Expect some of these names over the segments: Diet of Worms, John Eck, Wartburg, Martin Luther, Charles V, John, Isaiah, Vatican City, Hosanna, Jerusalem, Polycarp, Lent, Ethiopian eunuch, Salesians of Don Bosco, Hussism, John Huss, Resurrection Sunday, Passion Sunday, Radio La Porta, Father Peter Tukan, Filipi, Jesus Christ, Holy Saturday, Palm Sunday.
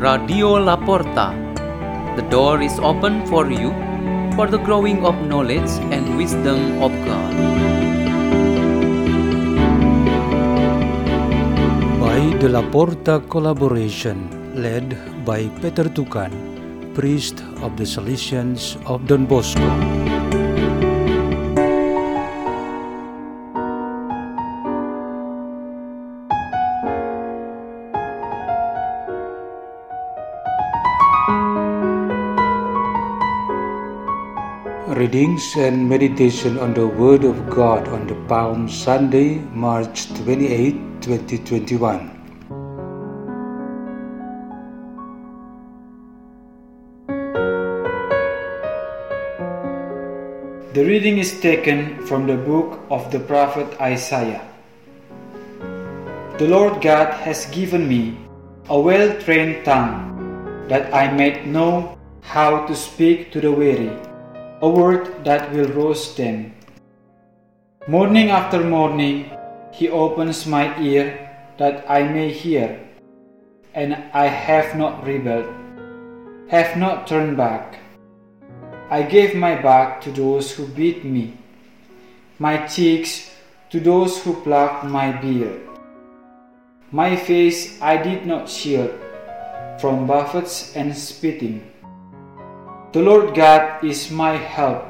Radio La Porta. The door is open for you for the growing of knowledge and wisdom of God. By the La Porta collaboration led by Peter Tukan, priest of the Salesians of Don Bosco. Readings and meditation on the Word of God on the Palm Sunday, March 28, 2021. The reading is taken from the book of the prophet Isaiah. The Lord God has given me a well-trained tongue, that I might know how to speak to the weary, a word that will rouse them. Morning after morning, He opens my ear that I may hear, and I have not rebelled, have not turned back. I gave my back to those who beat me, my cheeks to those who plucked my beard. My face I did not shield from buffets and spitting. The Lord God is my help,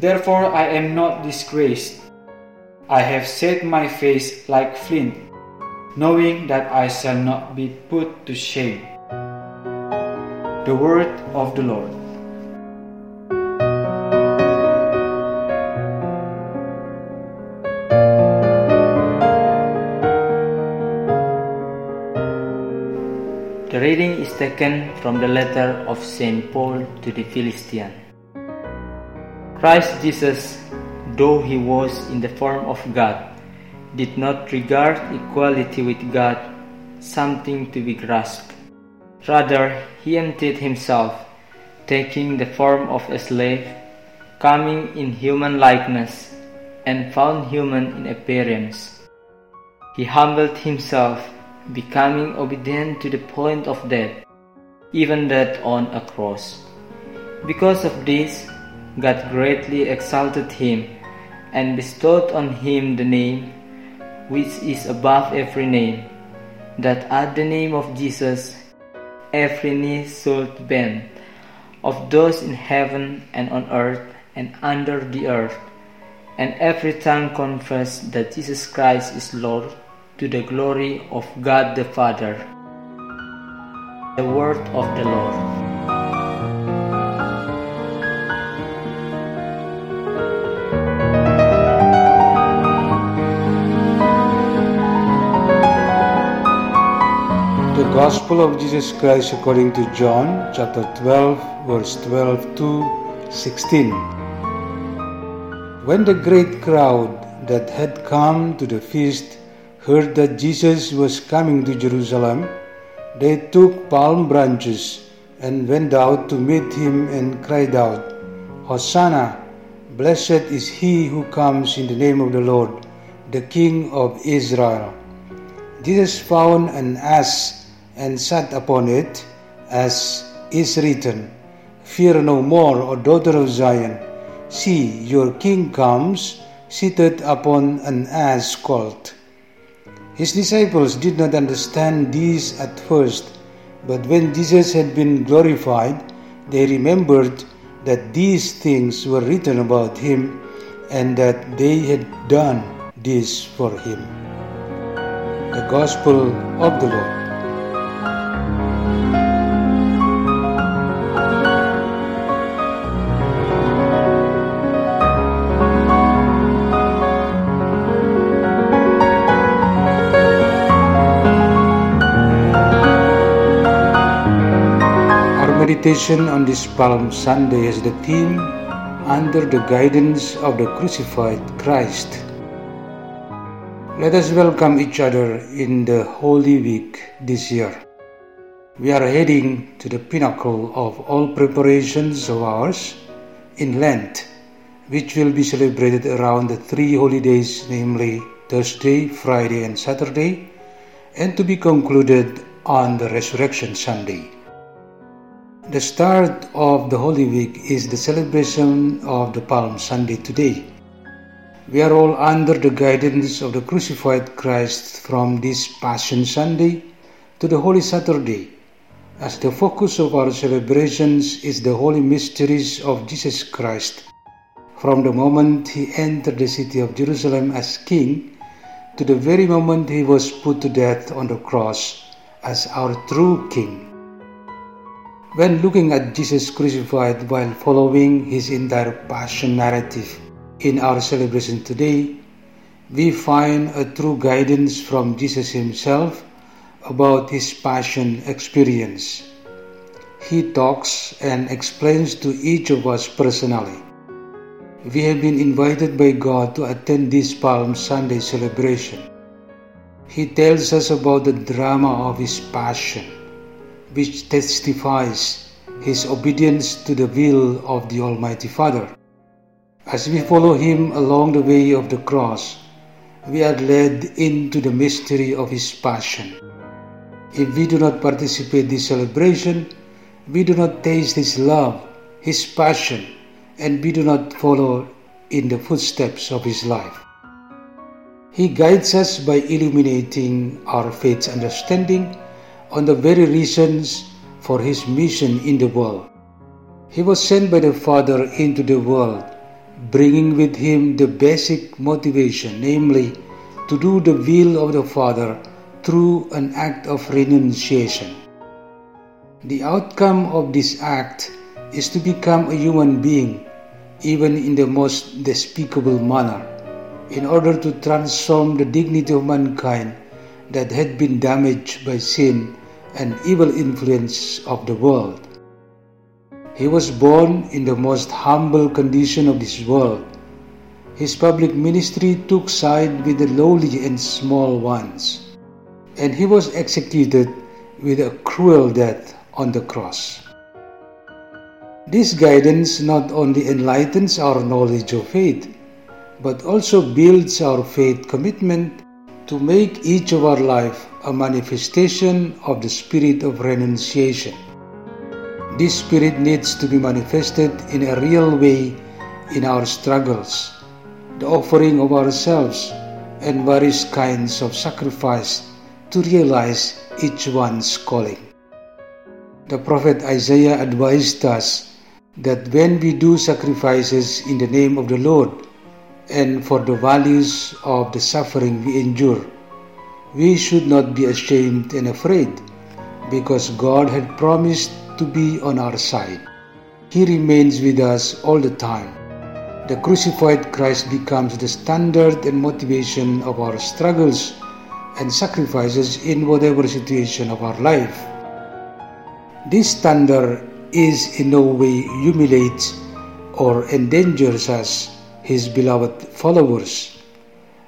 therefore I am not disgraced. I have set my face like flint, knowing that I shall not be put to shame. The word of the Lord. The reading is taken from the letter of St. Paul to the Philippians. Christ Jesus, though he was in the form of God, did not regard equality with God something to be grasped. Rather, he emptied himself, taking the form of a slave, coming in human likeness, and found human in appearance. He humbled himself, becoming obedient to the point of death, even death on a cross. Because of this, God greatly exalted him and bestowed on him the name which is above every name, that at the name of Jesus every knee should bend, of those in heaven and on earth and under the earth, and every tongue confess that Jesus Christ is Lord, to the glory of God the Father. The word of the Lord. The Gospel of Jesus Christ according to John, chapter 12, verse 12 to 16. When the great crowd that had come to the feast heard that Jesus was coming to Jerusalem, they took palm branches and went out to meet him and cried out, "Hosanna! Blessed is he who comes in the name of the Lord, the King of Israel." Jesus found an ass and sat upon it, as is written, "Fear no more, O daughter of Zion. See, your king comes, seated upon an ass colt." His disciples did not understand this at first, but when Jesus had been glorified, they remembered that these things were written about him and that they had done this for him. The Gospel of the Lord. Meditation on this Palm Sunday has the theme, Under the Guidance of the Crucified Christ. Let us welcome each other in the Holy Week this year. We are heading to the pinnacle of all preparations of ours in Lent, which will be celebrated around the three holy days, namely Thursday, Friday, and Saturday, and to be concluded on the Resurrection Sunday. The start of the Holy Week is the celebration of the Palm Sunday today. We are all under the guidance of the crucified Christ from this Passion Sunday to the Holy Saturday, as the focus of our celebrations is the holy mysteries of Jesus Christ, from the moment he entered the city of Jerusalem as king to the very moment he was put to death on the cross as our true king. When looking at Jesus crucified while following his entire passion narrative in our celebration today, we find a true guidance from Jesus himself about his passion experience. He talks and explains to each of us personally. We have been invited by God to attend this Palm Sunday celebration. He tells us about the drama of his passion, which testifies his obedience to the will of the Almighty Father. As we follow him along the way of the cross, we are led into the mystery of his passion. If we do not participate in this celebration, we do not taste his love, his passion, and we do not follow in the footsteps of his life. He guides us by illuminating our faith's understanding on the very reasons for his mission in the world. He was sent by the Father into the world, bringing with him the basic motivation, namely to do the will of the Father through an act of renunciation. The outcome of this act is to become a human being, even in the most despicable manner, in order to transform the dignity of mankind that had been damaged by sin and evil influence of the world. He was born in the most humble condition of this world. His public ministry took side with the lowly and small ones, and he was executed with a cruel death on the cross. This guidance not only enlightens our knowledge of faith, but also builds our faith commitment to make each of our life a manifestation of the spirit of renunciation. This spirit needs to be manifested in a real way in our struggles, the offering of ourselves, and various kinds of sacrifice to realize each one's calling. The prophet Isaiah advised us that when we do sacrifices in the name of the Lord and for the values of the suffering we endure, we should not be ashamed and afraid, because God had promised to be on our side. He remains with us all the time. The crucified Christ becomes the standard and motivation of our struggles and sacrifices in whatever situation of our life. This standard is in no way humiliates or endangers us, his beloved followers,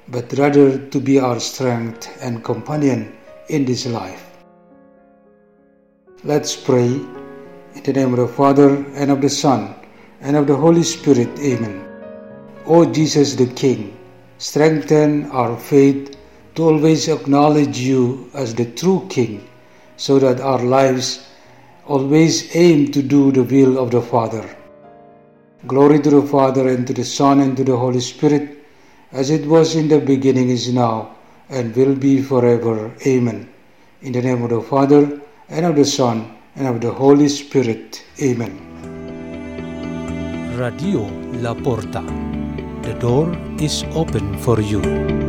but rather to be our strength and companion in this life. Let's pray. In the name of the Father, and of the Son, and of the Holy Spirit. Amen. O Jesus the King, strengthen our faith to always acknowledge you as the true King, so that our lives always aim to do the will of the Father. Glory to the Father, and to the Son, and to the Holy Spirit, as it was in the beginning, is now, and will be forever. Amen. In the name of the Father, and of the Son, and of the Holy Spirit. Amen. Radio La Porta. The door is open for you.